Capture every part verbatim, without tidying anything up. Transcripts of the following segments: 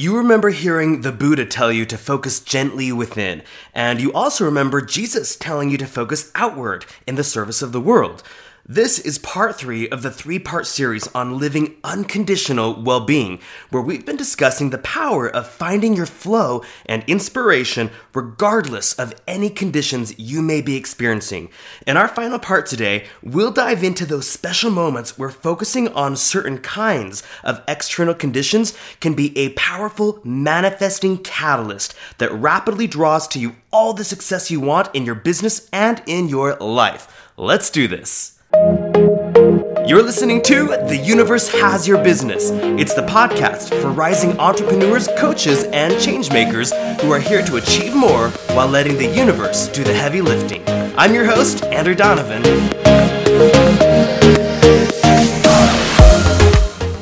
You remember hearing the Buddha tell you to focus gently within, and you also remember Jesus telling you to focus outward in the service of the world. This is part three of the three-part series on living unconditional well-being, where we've been discussing the power of finding your flow and inspiration regardless of any conditions you may be experiencing. In our final part today, we'll dive into those special moments where focusing on certain kinds of external conditions can be a powerful manifesting catalyst that rapidly draws to you all the success you want in your business and in your life. Let's do this. You're listening to The Universe Has Your Business. It's the podcast for rising entrepreneurs, coaches, and changemakers who are here to achieve more while letting the universe do the heavy lifting. I'm your host, Andrew Donovan.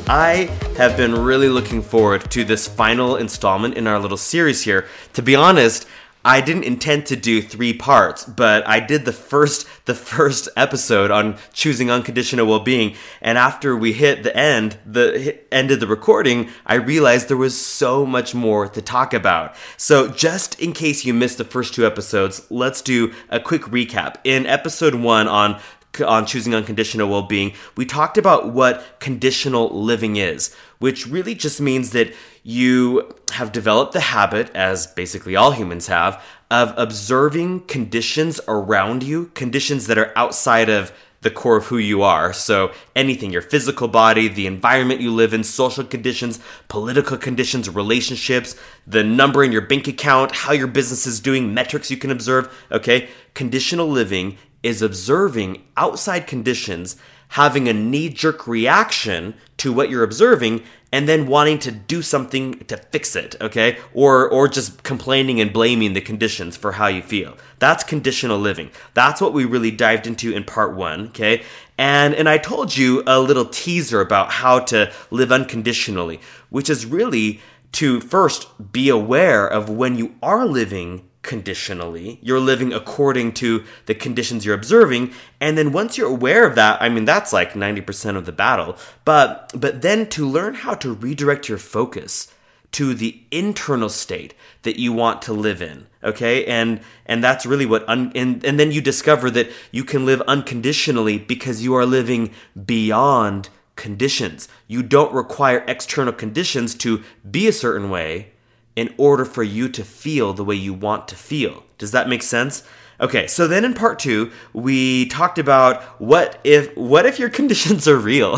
I have been really looking forward to this final installment in our little series here. To be honest, I didn't intend to do three parts, but I did the first the first episode on choosing unconditional well-being, and after we hit the end, the ended the recording, I realized there was so much more to talk about. So just in case you missed the first two episodes, let's do a quick recap. In episode one on on choosing unconditional well-being, we talked about what conditional living is, which really just means that you have developed the habit, as basically all humans have, of observing conditions around you, conditions that are outside of the core of who you are. So anything, your physical body, the environment you live in, social conditions, political conditions, relationships, the number in your bank account, how your business is doing, metrics you can observe, okay? Conditional living is observing outside conditions, having a knee-jerk reaction to what you're observing, and then wanting to do something to fix it, okay? Or or just complaining and blaming the conditions for how you feel. That's conditional living. That's what we really dived into in part one, okay? And and I told you a little teaser about how to live unconditionally, which is really to first be aware of when you are living conditionally. You're living according to the conditions you're observing, and then once you're aware of that, I mean, that's like ninety percent of the battle, but but then to learn how to redirect your focus to the internal state that you want to live in, okay? And and that's really what, un, and, and then you discover that you can live unconditionally because you are living beyond conditions. You don't require external conditions to be a certain way in order for you to feel the way you want to feel. Does that make sense? Okay, so then in part two, we talked about what if what if your conditions are real?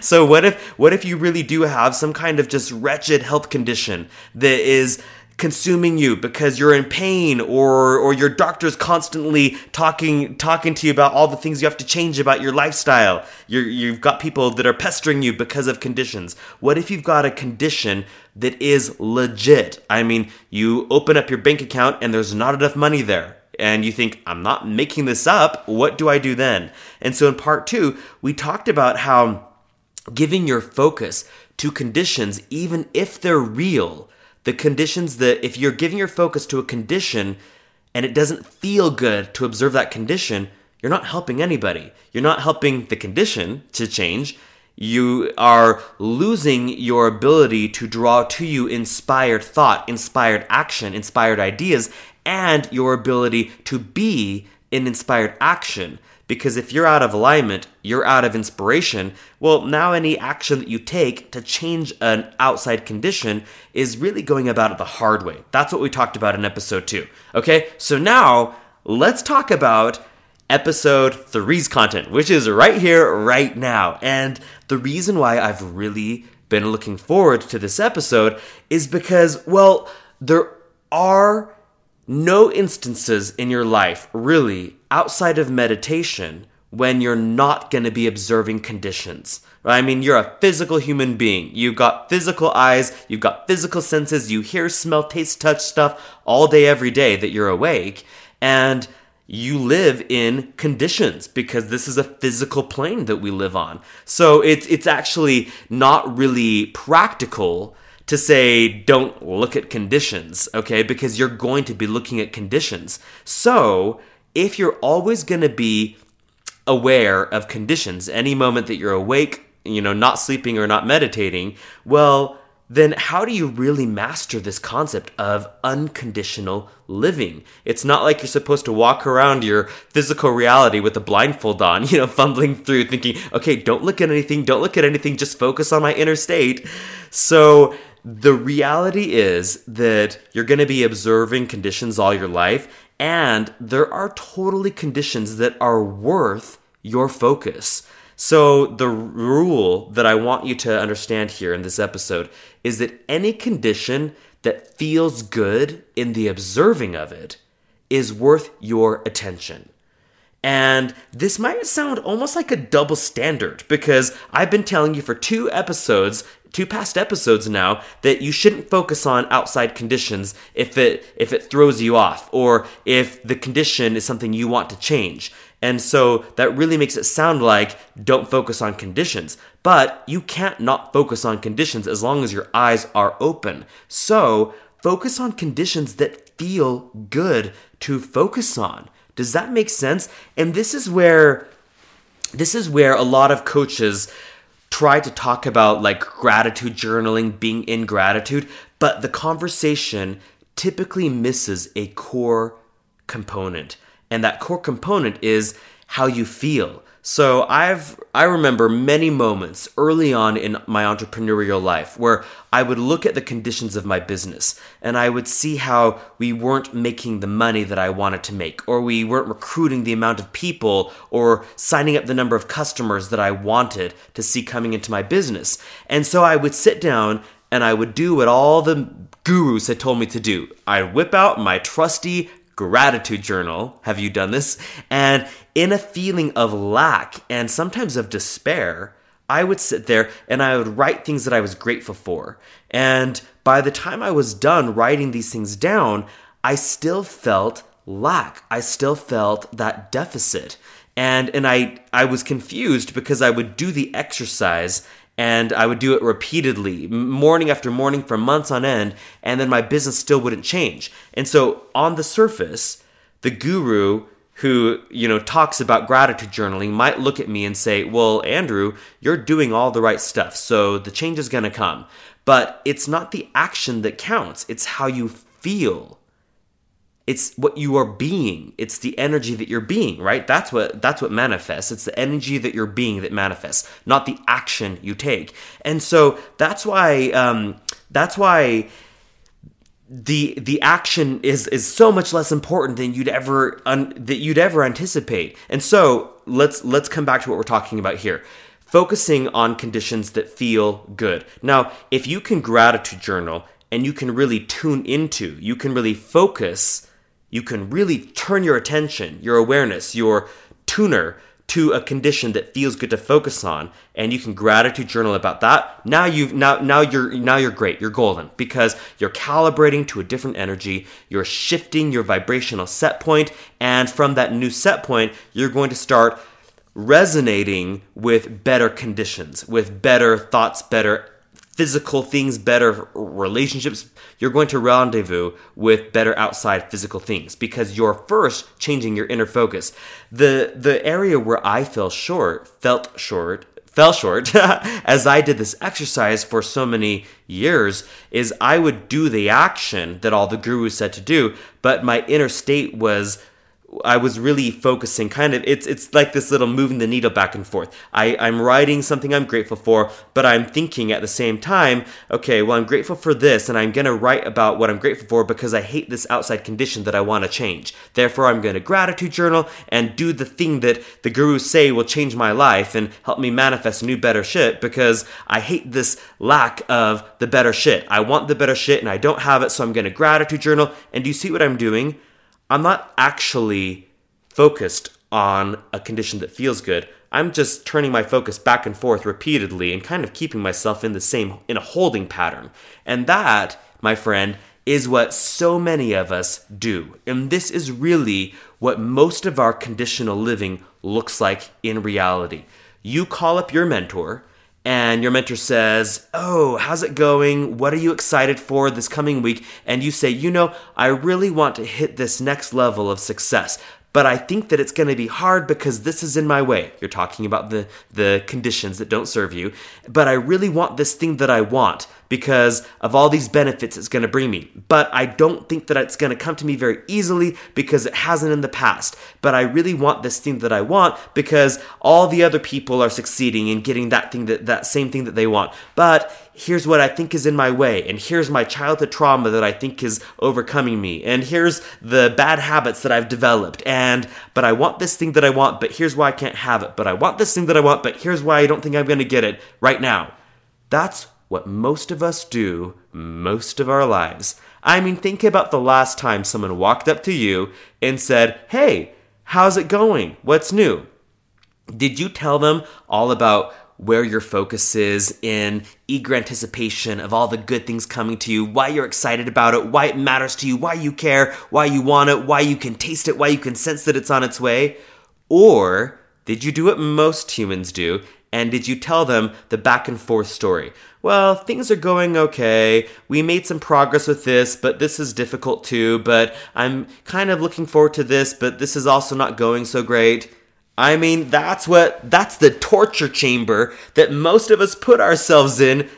So what if what if you really do have some kind of just wretched health condition that is consuming you because you're in pain, or or your doctor's constantly talking talking to you about all the things you have to change about your lifestyle. You're, you've got people that are pestering you because of conditions. What if you've got a condition that is legit? I mean, you open up your bank account and there's not enough money there, and you think, I'm not making this up. What do I do then? And so in part two, we talked about how giving your focus to conditions, even if they're real, the conditions that, if you're giving your focus to a condition and it doesn't feel good to observe that condition, you're not helping anybody. You're not helping the condition to change. You are losing your ability to draw to you inspired thought, inspired action, inspired ideas, and your ability to be in inspired action. Because if you're out of alignment, you're out of inspiration. Well, now any action that you take to change an outside condition is really going about it the hard way. That's what we talked about in episode two. Okay, so now let's talk about episode three's content, which is right here, right now. And the reason why I've really been looking forward to this episode is because, well, there are no instances in your life, really, outside of meditation, when you're not going to be observing conditions. I mean, you're a physical human being. You've got physical eyes, you've got physical senses, you hear, smell, taste, touch stuff all day, every day that you're awake, and you live in conditions because this is a physical plane that we live on. So it's it's actually not really practical to say, don't look at conditions, okay? Because you're going to be looking at conditions. So if you're always gonna be aware of conditions, any moment that you're awake, you know, not sleeping or not meditating, well, then how do you really master this concept of unconditional living? It's not like you're supposed to walk around your physical reality with a blindfold on, you know, fumbling through thinking, okay, don't look at anything, don't look at anything, just focus on my inner state. So the reality is that you're going to be observing conditions all your life, and there are totally conditions that are worth your focus. So the rule that I want you to understand here in this episode is that any condition that feels good in the observing of it is worth your attention. And this might sound almost like a double standard, because I've been telling you for two episodes, two past episodes now, that you shouldn't focus on outside conditions if it if it throws you off, or if the condition is something you want to change. And so that really makes it sound like don't focus on conditions. But you can't not focus on conditions as long as your eyes are open. So focus on conditions that feel good to focus on. Does that make sense? And this is where this is where a lot of coaches try to talk about like gratitude journaling, being in gratitude, but the conversation typically misses a core component. And that core component is how you feel. So I've I remember many moments early on in my entrepreneurial life where I would look at the conditions of my business and I would see how we weren't making the money that I wanted to make, or we weren't recruiting the amount of people or signing up the number of customers that I wanted to see coming into my business. And so I would sit down and I would do what all the gurus had told me to do. I'd whip out my trusty gratitude journal. Have you done this? And in a feeling of lack and sometimes of despair, I would sit there and I would write things that I was grateful for. And by the time I was done writing these things down, I still felt lack. I still felt that deficit. And and I, I was confused because I would do the exercise and I would do it repeatedly, morning after morning for months on end, and then my business still wouldn't change. And so on the surface, the guru who, you know, talks about gratitude journaling might look at me and say, well, Andrew, you're doing all the right stuff, so the change is going to come. But it's not the action that counts. It's how you feel. It's what you are being. It's the energy that you're being, right? That's what that's what manifests. It's the energy that you're being that manifests, not the action you take. And so that's why um, that's why the the action is is so much less important than you'd ever un, that you'd ever anticipate. And so let's let's come back to what we're talking about here. Focusing on conditions that feel good. Now, if you can gratitude journal and you can really tune into, you can really focus. You can really turn your attention, your awareness, your tuner to a condition that feels good to focus on, and you can gratitude journal about that. Now you've now now you're now you're great. You're golden, because you're calibrating to a different energy. You're shifting your vibrational set point, and from that new set point, you're going to start resonating with better conditions, with better thoughts, better physical things, better relationships. You're going to rendezvous with better outside physical things because you're first changing your inner focus. The the area where I fell short, felt short, fell short, as I did this exercise for so many years, is I would do the action that all the gurus said to do, but my inner state was, I was really focusing kind of, it's it's like this little moving the needle back and forth. I, I'm writing something I'm grateful for, but I'm thinking at the same time, okay, well, I'm grateful for this, and I'm going to write about what I'm grateful for because I hate this outside condition that I want to change. Therefore, I'm going to gratitude journal and do the thing that the gurus say will change my life and help me manifest new better shit because I hate this lack of the better shit. I want the better shit and I don't have it, so I'm going to gratitude journal. And do you see what I'm doing? I'm not actually focused on a condition that feels good. I'm just turning my focus back and forth repeatedly and kind of keeping myself in the same, in a holding pattern. And that, my friend, is what so many of us do. And this is really what most of our conditional living looks like in reality. You call up your mentor, and your mentor says, oh, how's it going? What are you excited for this coming week? And you say, you know, I really want to hit this next level of success, but I think that it's going to be hard because this is in my way. You're talking about the, the conditions that don't serve you, but I really want this thing that I want, because of all these benefits it's going to bring me. But I don't think that it's going to come to me very easily because it hasn't in the past. But I really want this thing that I want because all the other people are succeeding in getting that thing, that, that same thing that they want. But here's what I think is in my way, and here's my childhood trauma that I think is overcoming me, and here's the bad habits that I've developed, and, but I want this thing that I want, but here's why I can't have it, but I want this thing that I want, but here's why I don't think I'm going to get it right now. That's what most of us do most of our lives. I mean, think about the last time someone walked up to you and said, "Hey, how's it going? What's new?" Did you tell them all about where your focus is in eager anticipation of all the good things coming to you, why you're excited about it, why it matters to you, why you care, why you want it, why you can taste it, why you can sense that it's on its way? Or did you do what most humans do, and did you tell them the back and forth story? Well, things are going okay. We made some progress with this, but this is difficult too, but I'm kind of looking forward to this, but this is also not going so great. I mean, that's what, that's the torture chamber that most of us put ourselves in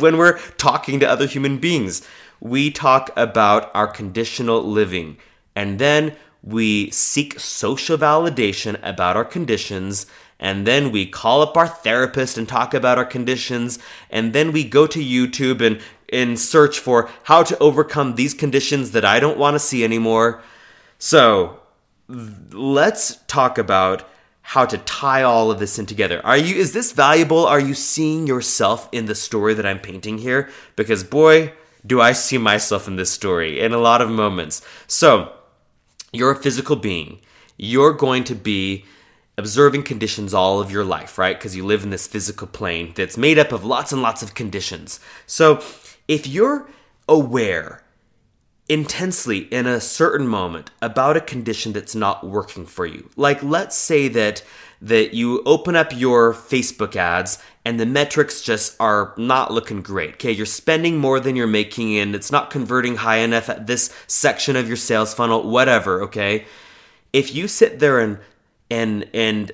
when we're talking to other human beings. We talk about our conditional living, and then we seek social validation about our conditions, and then we call up our therapist and talk about our conditions, and then we go to YouTube and, and search for how to overcome these conditions that I don't want to see anymore. So let's talk about how to tie all of this in together. Are you, is this valuable? Are you seeing yourself in the story that I'm painting here? Because boy, do I see myself in this story in a lot of moments. So you're a physical being. You're going to be observing conditions all of your life, right? Because you live in this physical plane that's made up of lots and lots of conditions. So if you're aware intensely in a certain moment about a condition that's not working for you. Like, let's say that that you open up your Facebook ads and the metrics just are not looking great. Okay, you're spending more than you're making and it's not converting high enough at this section of your sales funnel, whatever, okay? If you sit there and and and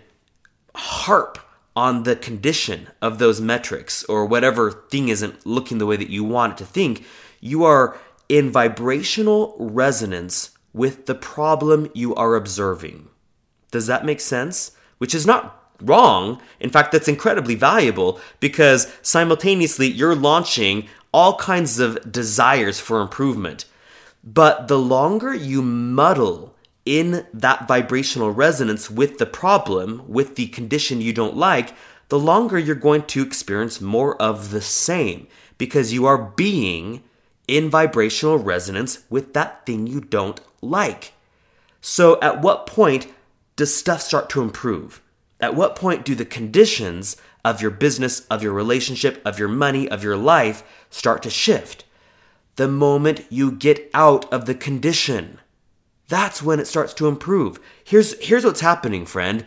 harp on the condition of those metrics or whatever thing isn't looking the way that you want it to think, you are in vibrational resonance with the problem you are observing. Does that make sense? Which is not wrong. In fact, that's incredibly valuable because simultaneously you're launching all kinds of desires for improvement. But the longer you muddle in that vibrational resonance with the problem, with the condition you don't like, the longer you're going to experience more of the same because you are being in vibrational resonance with that thing you don't like. So at what point does stuff start to improve? At what point do the conditions of your business, of your relationship, of your money, of your life start to shift? The moment you get out of the condition, that's when it starts to improve. Here's, here's what's happening, friend.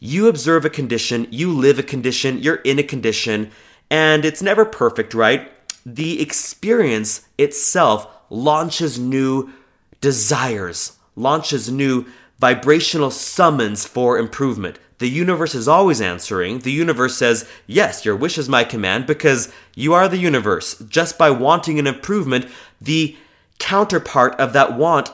You observe a condition, you live a condition, you're in a condition, and it's never perfect, right? The experience itself launches new desires, launches new vibrational summons for improvement. The universe is always answering. The universe says, yes, your wish is my command because you are the universe. Just by wanting an improvement, the counterpart of that want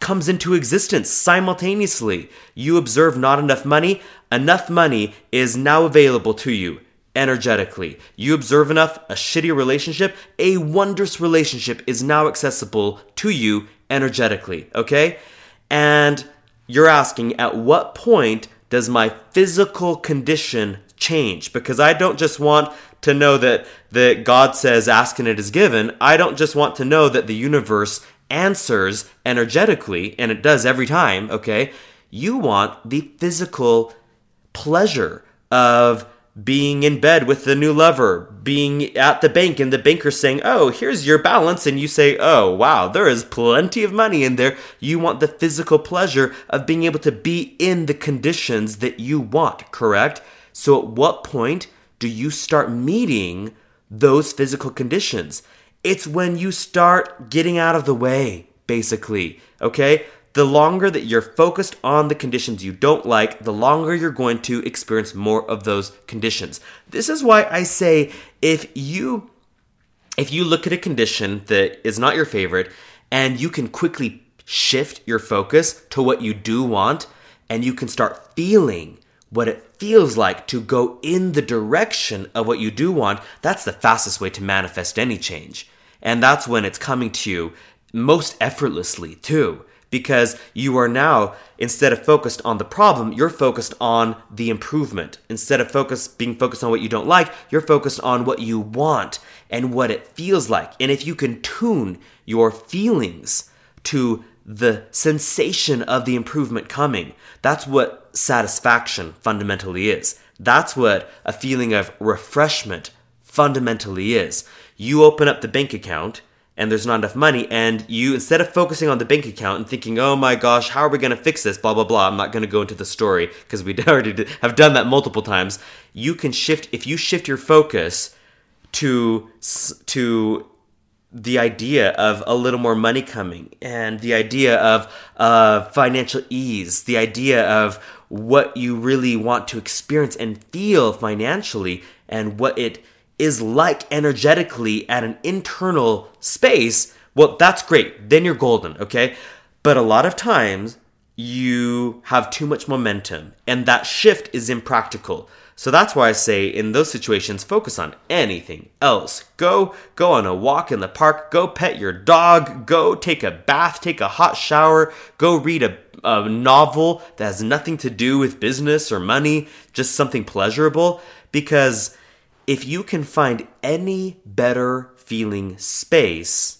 comes into existence simultaneously. You observe not enough money. Enough money is now available to you. Energetically, you observe enough, a shitty relationship, a wondrous relationship is now accessible to you energetically, okay? And you're asking, at what point does my physical condition change? Because I don't just want to know that, that God says, ask and it is given. I don't just want to know that the universe answers energetically, and it does every time, okay? You want the physical pleasure of being in bed with the new lover, being at the bank and the banker saying, oh, here's your balance. And you say, oh, wow, there is plenty of money in there. You want the physical pleasure of being able to be in the conditions that you want, correct? So at what point do you start meeting those physical conditions? It's when you start getting out of the way, basically, okay? The longer that you're focused on the conditions you don't like, the longer you're going to experience more of those conditions. This is why I say if you if you look at a condition that is not your favorite and you can quickly shift your focus to what you do want, and you can start feeling what it feels like to go in the direction of what you do want, that's the fastest way to manifest any change. And that's when it's coming to you most effortlessly too, because you are now, instead of focused on the problem, you're focused on the improvement. Instead of focus, being focused on what you don't like, you're focused on what you want and what it feels like. And if you can tune your feelings to the sensation of the improvement coming, that's what satisfaction fundamentally is. That's what a feeling of refreshment fundamentally is. You open up the bank account and there's not enough money, and you, instead of focusing on the bank account and thinking, oh my gosh, how are we going to fix this, blah, blah, blah, I'm not going to go into the story because we already did, have done that multiple times, you can shift, if you shift your focus to to the idea of a little more money coming, and the idea of uh, financial ease, the idea of what you really want to experience and feel financially, and what it is like energetically at an internal space, well, that's great. Then you're golden, okay? But a lot of times, you have too much momentum, and that shift is impractical. So that's why I say in those situations, focus on anything else. Go, go on a walk in the park. Go pet your dog. Go take a bath. Take a hot shower. Go read a, a novel that has nothing to do with business or money. Just something pleasurable. Because if you can find any better feeling space,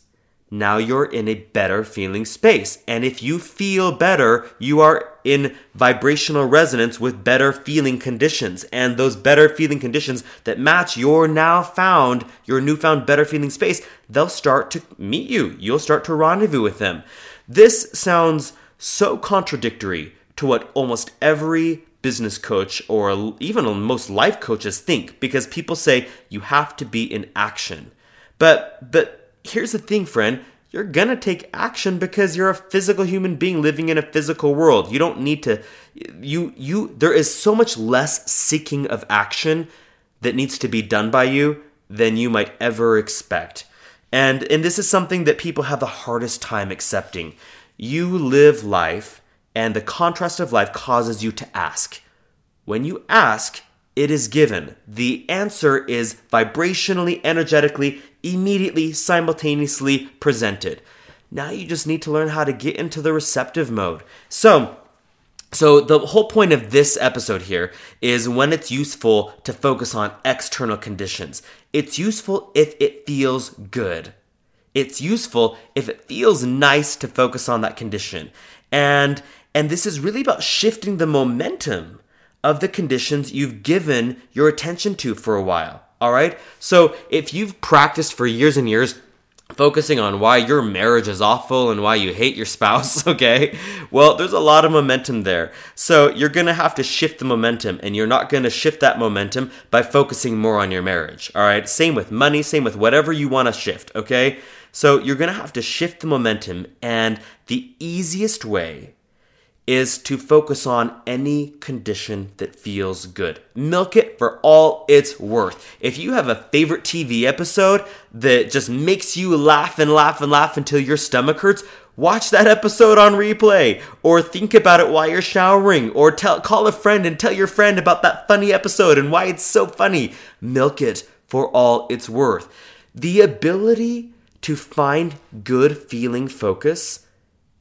now you're in a better feeling space. And if you feel better, you are in vibrational resonance with better feeling conditions. And those better feeling conditions that match your now found, your newfound better feeling space, they'll start to meet you. You'll start to rendezvous with them. This sounds so contradictory to what almost every business coach or even most life coaches think, because people say you have to be in action. But, but, here's the thing, friend. You're going to take action because you're a physical human being living in a physical world. You don't need to, you, you, there is so much less seeking of action that needs to be done by you than you might ever expect. And, and this is something that people have the hardest time accepting. You live life, and the contrast of life causes you to ask. When you ask, it is given. The answer is vibrationally, energetically, immediately, simultaneously presented. Now you just need to learn how to get into the receptive mode. So, so the whole point of this episode here is when it's useful to focus on external conditions. It's useful if it feels good. It's useful if it feels nice to focus on that condition. And, and this is really about shifting the momentum of the conditions you've given your attention to for a while. All right? So if you've practiced for years and years focusing on why your marriage is awful and why you hate your spouse, okay? Well, there's a lot of momentum there. So you're going to have to shift the momentum, and you're not going to shift that momentum by focusing more on your marriage. All right? Same with money, same with whatever you want to shift, okay? So you're going to have to shift the momentum, and the easiest way is to focus on any condition that feels good. Milk it for all it's worth. If you have a favorite T V episode that just makes you laugh and laugh and laugh until your stomach hurts, watch that episode on replay, or think about it while you're showering, or tell, call a friend and tell your friend about that funny episode and why it's so funny. Milk it for all it's worth. The ability to find good feeling focus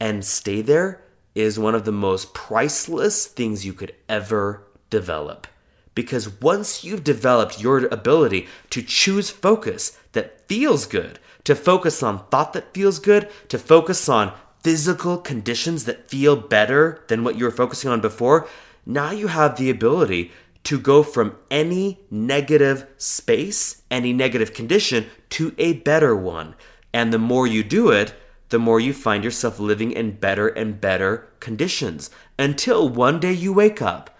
and stay there is one of the most priceless things you could ever develop. Because once you've developed your ability to choose focus that feels good, to focus on thought that feels good, to focus on physical conditions that feel better than what you were focusing on before, now you have the ability to go from any negative space, any negative condition, to a better one. And the more you do it, the more you find yourself living in better and better conditions, until one day you wake up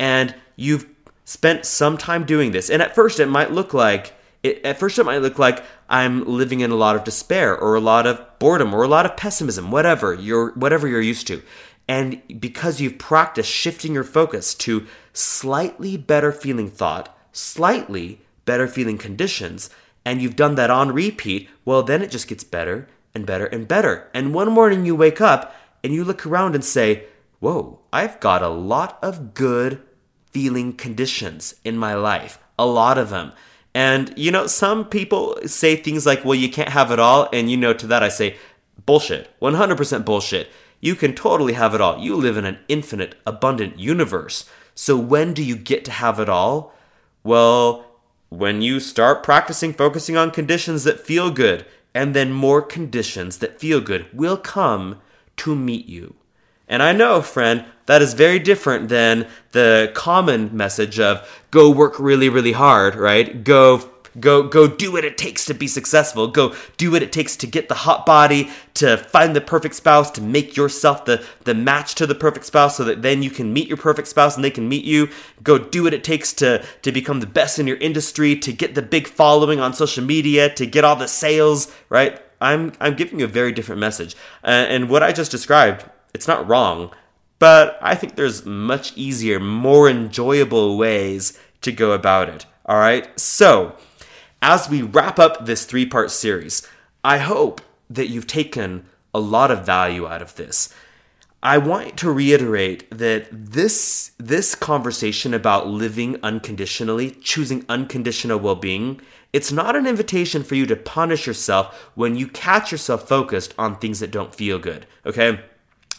and you've spent some time doing this. And at first it might look like, it, at first it might look like I'm living in a lot of despair, or a lot of boredom, or a lot of pessimism, whatever you're, whatever you're used to. And because you've practiced shifting your focus to slightly better feeling thought, slightly better feeling conditions, and you've done that on repeat, well, then it just gets better and better and better. And one morning you wake up and you look around and say, whoa, I've got a lot of good feeling conditions in my life, a lot of them. And, you know, some people say things like, well, you can't have it all. And, you know, to that I say, bullshit, one hundred percent bullshit. You can totally have it all. You live in an infinite, abundant universe. So when do you get to have it all? Well, when you start practicing focusing on conditions that feel good, and then more conditions that feel good will come to meet you. And I know, friend, that is very different than the common message of go work really, really hard, right? Go, go, go do what it takes to be successful. Go do what it takes to get the hot body, to find the perfect spouse, to make yourself the, the match to the perfect spouse so that then you can meet your perfect spouse and they can meet you. Go do what it takes to, to become the best in your industry, to get the big following on social media, to get all the sales, right? I'm, I'm giving you a very different message. Uh, and what I just described, it's not wrong, but I think there's much easier, more enjoyable ways to go about it, all right? So, as we wrap up this three-part series, I hope that you've taken a lot of value out of this. I want to reiterate that this, this conversation about living unconditionally, choosing unconditional well-being, it's not an invitation for you to punish yourself when you catch yourself focused on things that don't feel good, okay?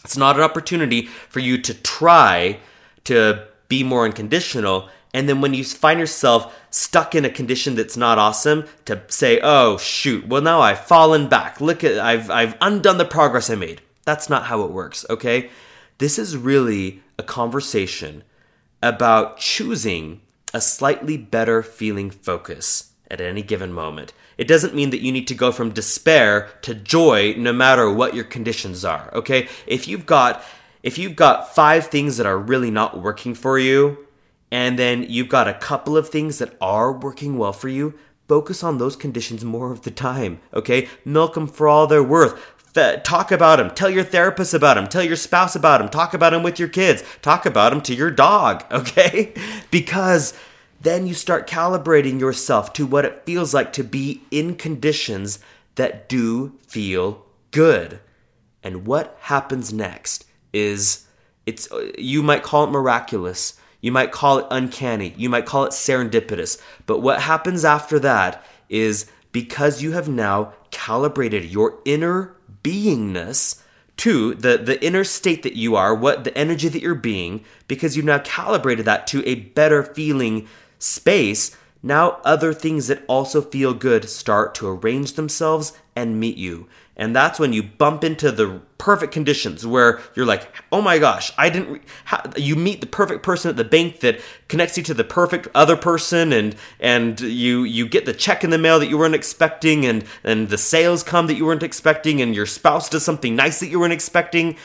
It's not an opportunity for you to try to be more unconditional, and then when you find yourself stuck in a condition that's not awesome, to say, oh, shoot, well, now I've fallen back. Look at, I've I've undone the progress I made. That's not how it works, okay? This is really a conversation about choosing a slightly better feeling focus at any given moment. It doesn't mean that you need to go from despair to joy no matter what your conditions are, okay? If you've got if you've got five things that are really not working for you, and then you've got a couple of things that are working well for you, focus on those conditions more of the time, okay? Milk them for all they're worth. Talk about them. Tell your therapist about them. Tell your spouse about them. Talk about them with your kids. Talk about them to your dog, okay? Because then you start calibrating yourself to what it feels like to be in conditions that do feel good. And what happens next is, it's, you might call it miraculous, you might call it uncanny, you might call it serendipitous, but what happens after that is, because you have now calibrated your inner beingness to the, the inner state that you are, what the energy that you're being, because you've now calibrated that to a better feeling space, now other things that also feel good start to arrange themselves and meet you. And that's when you bump into the perfect conditions where you're like, oh my gosh, I didn't, re- how, you meet the perfect person at the bank that connects you to the perfect other person, and and you you get the check in the mail that you weren't expecting, and, and the sales come that you weren't expecting, and your spouse does something nice that you weren't expecting,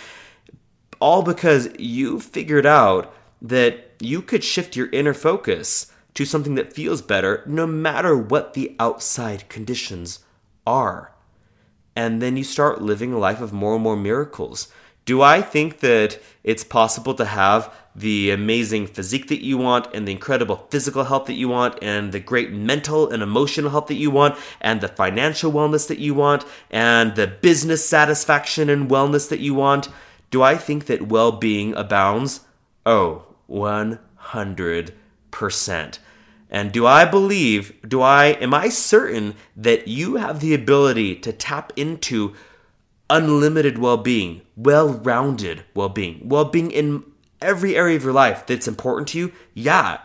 all because you figured out that you could shift your inner focus to something that feels better no matter what the outside conditions are. And then you start living a life of more and more miracles. Do I think that it's possible to have the amazing physique that you want, and the incredible physical health that you want, and the great mental and emotional health that you want, and the financial wellness that you want, and the business satisfaction and wellness that you want? Do I think that well-being abounds? Oh, one hundred percent. And do I believe, do I, am I certain that you have the ability to tap into unlimited well-being, well-rounded well-being, well-being in every area of your life that's important to you? Yeah.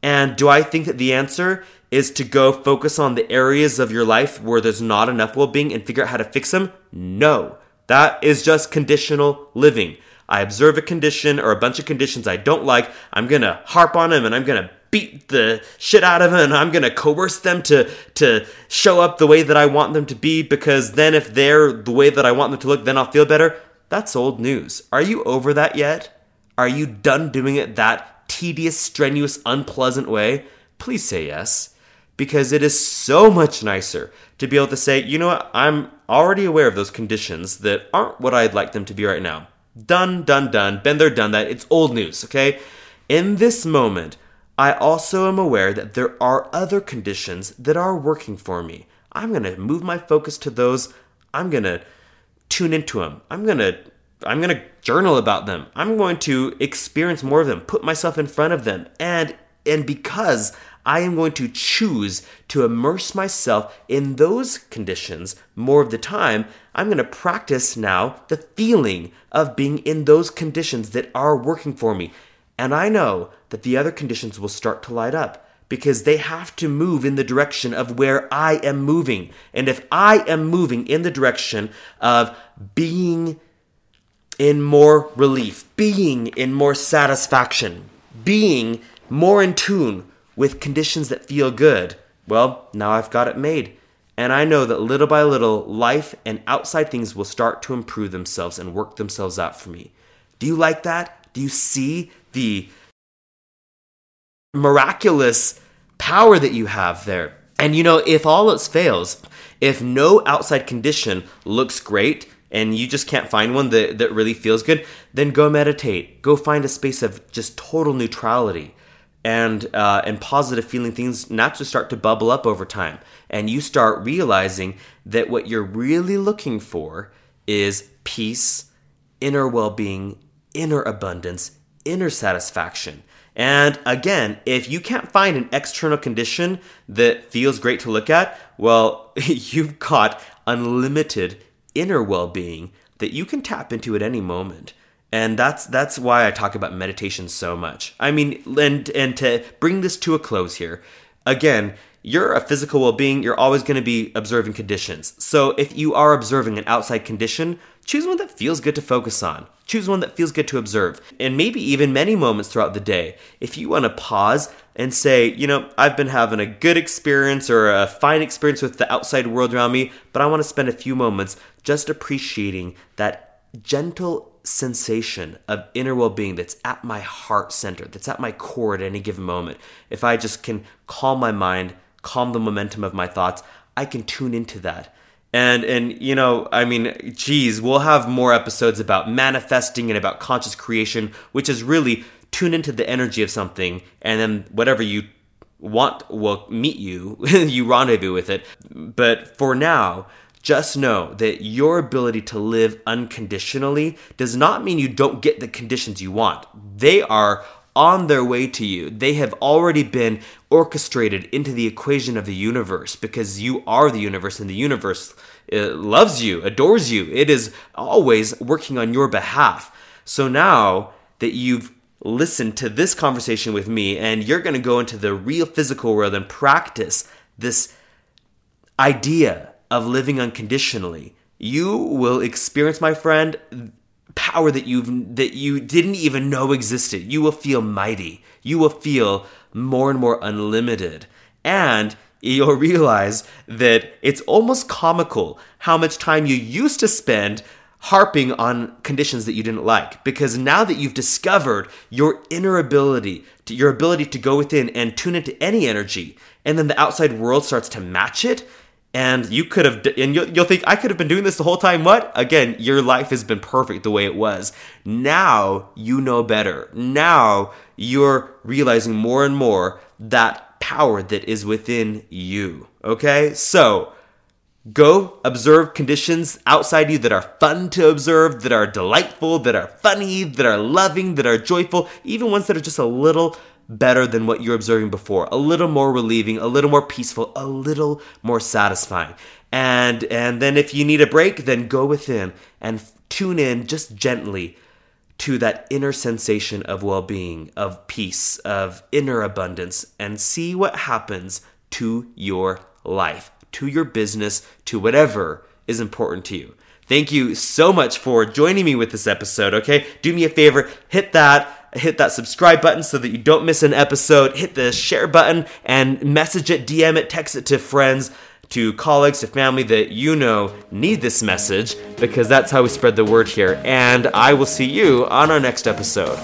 And do I think that the answer is to go focus on the areas of your life where there's not enough well-being and figure out how to fix them? No. That is just conditional living. I observe a condition or a bunch of conditions I don't like. I'm going to harp on them, and I'm going to beat the shit out of them, and I'm going to coerce them to to show up the way that I want them to be, because then if they're the way that I want them to look, then I'll feel better. That's old news. Are you over that yet? Are you done doing it that tedious, strenuous, unpleasant way? Please say yes, because it is so much nicer to be able to say, you know what, I'm already aware of those conditions that aren't what I'd like them to be right now. Done, done, done. Been there, done that. It's old news, okay? In this moment, I also am aware that there are other conditions that are working for me. I'm going to move my focus to those. I'm going to tune into them. I'm going to I'm going to journal about them. I'm going to experience more of them, put myself in front of them. And and because I am going to choose to immerse myself in those conditions more of the time, I'm going to practice now the feeling of being in those conditions that are working for me. And I know that the other conditions will start to light up because they have to move in the direction of where I am moving. And if I am moving in the direction of being in more relief, being in more satisfaction, being more in tune with conditions that feel good, well, now I've got it made. And I know that little by little, life and outside things will start to improve themselves and work themselves out for me. Do you like that? Do you see the miraculous power that you have there? And you know, if all else fails, if no outside condition looks great and you just can't find one that, that really feels good, then go meditate. Go find a space of just total neutrality. And uh, and positive feeling things naturally start to bubble up over time. And you start realizing that what you're really looking for is peace, inner well-being, inner abundance, inner satisfaction. And again, if you can't find an external condition that feels great to look at, well, you've got unlimited inner well-being that you can tap into at any moment. And that's that's why I talk about meditation so much. I mean, and and to bring this to a close here, again, you're a physical well-being. You're always going to be observing conditions. So if you are observing an outside condition, choose one that feels good to focus on. Choose one that feels good to observe. And maybe even many moments throughout the day. If you want to pause and say, you know, I've been having a good experience or a fine experience with the outside world around me, but I want to spend a few moments just appreciating that gentle sensation of inner well-being that's at my heart center, that's at my core at any given moment. If I just can calm my mind, calm the momentum of my thoughts, I can tune into that. And, and you know, I mean, geez, we'll have more episodes about manifesting and about conscious creation, which is really tune into the energy of something, and then whatever you want will meet you, you rendezvous with it. But for now, just know that your ability to live unconditionally does not mean you don't get the conditions you want. They are on their way to you. They have already been orchestrated into the equation of the universe because you are the universe and the universe uh, loves you, adores you. It is always working on your behalf. So now that you've listened to this conversation with me and you're going to go into the real physical world and practice this idea of living unconditionally, you will experience, my friend, power that you've that you didn't even know existed. You will feel mighty. You will feel more and more unlimited. And you'll realize that it's almost comical how much time you used to spend harping on conditions that you didn't like, because now that you've discovered your inner ability, to, your ability to go within and tune into any energy, and then the outside world starts to match it, and you could have, and you'll, you'll think, I could have been doing this the whole time. What? Again, your life has been perfect the way it was. Now you know better. Now you're realizing more and more that power that is within you. Okay? So go observe conditions outside you that are fun to observe, that are delightful, that are funny, that are loving, that are joyful, even ones that are just a little better than what you're observing before, a little more relieving, a little more peaceful, a little more satisfying. And and then if you need a break, then go within and tune in just gently to that inner sensation of well-being, of peace, of inner abundance, and see what happens to your life, to your business, to whatever is important to you. Thank you so much for joining me with this episode, okay? Do me a favor, hit that Hit that subscribe button so that you don't miss an episode. Hit the share button and message it, D M it, text it to friends, to colleagues, to family that you know need this message, because that's how we spread the word here. And I will see you on our next episode.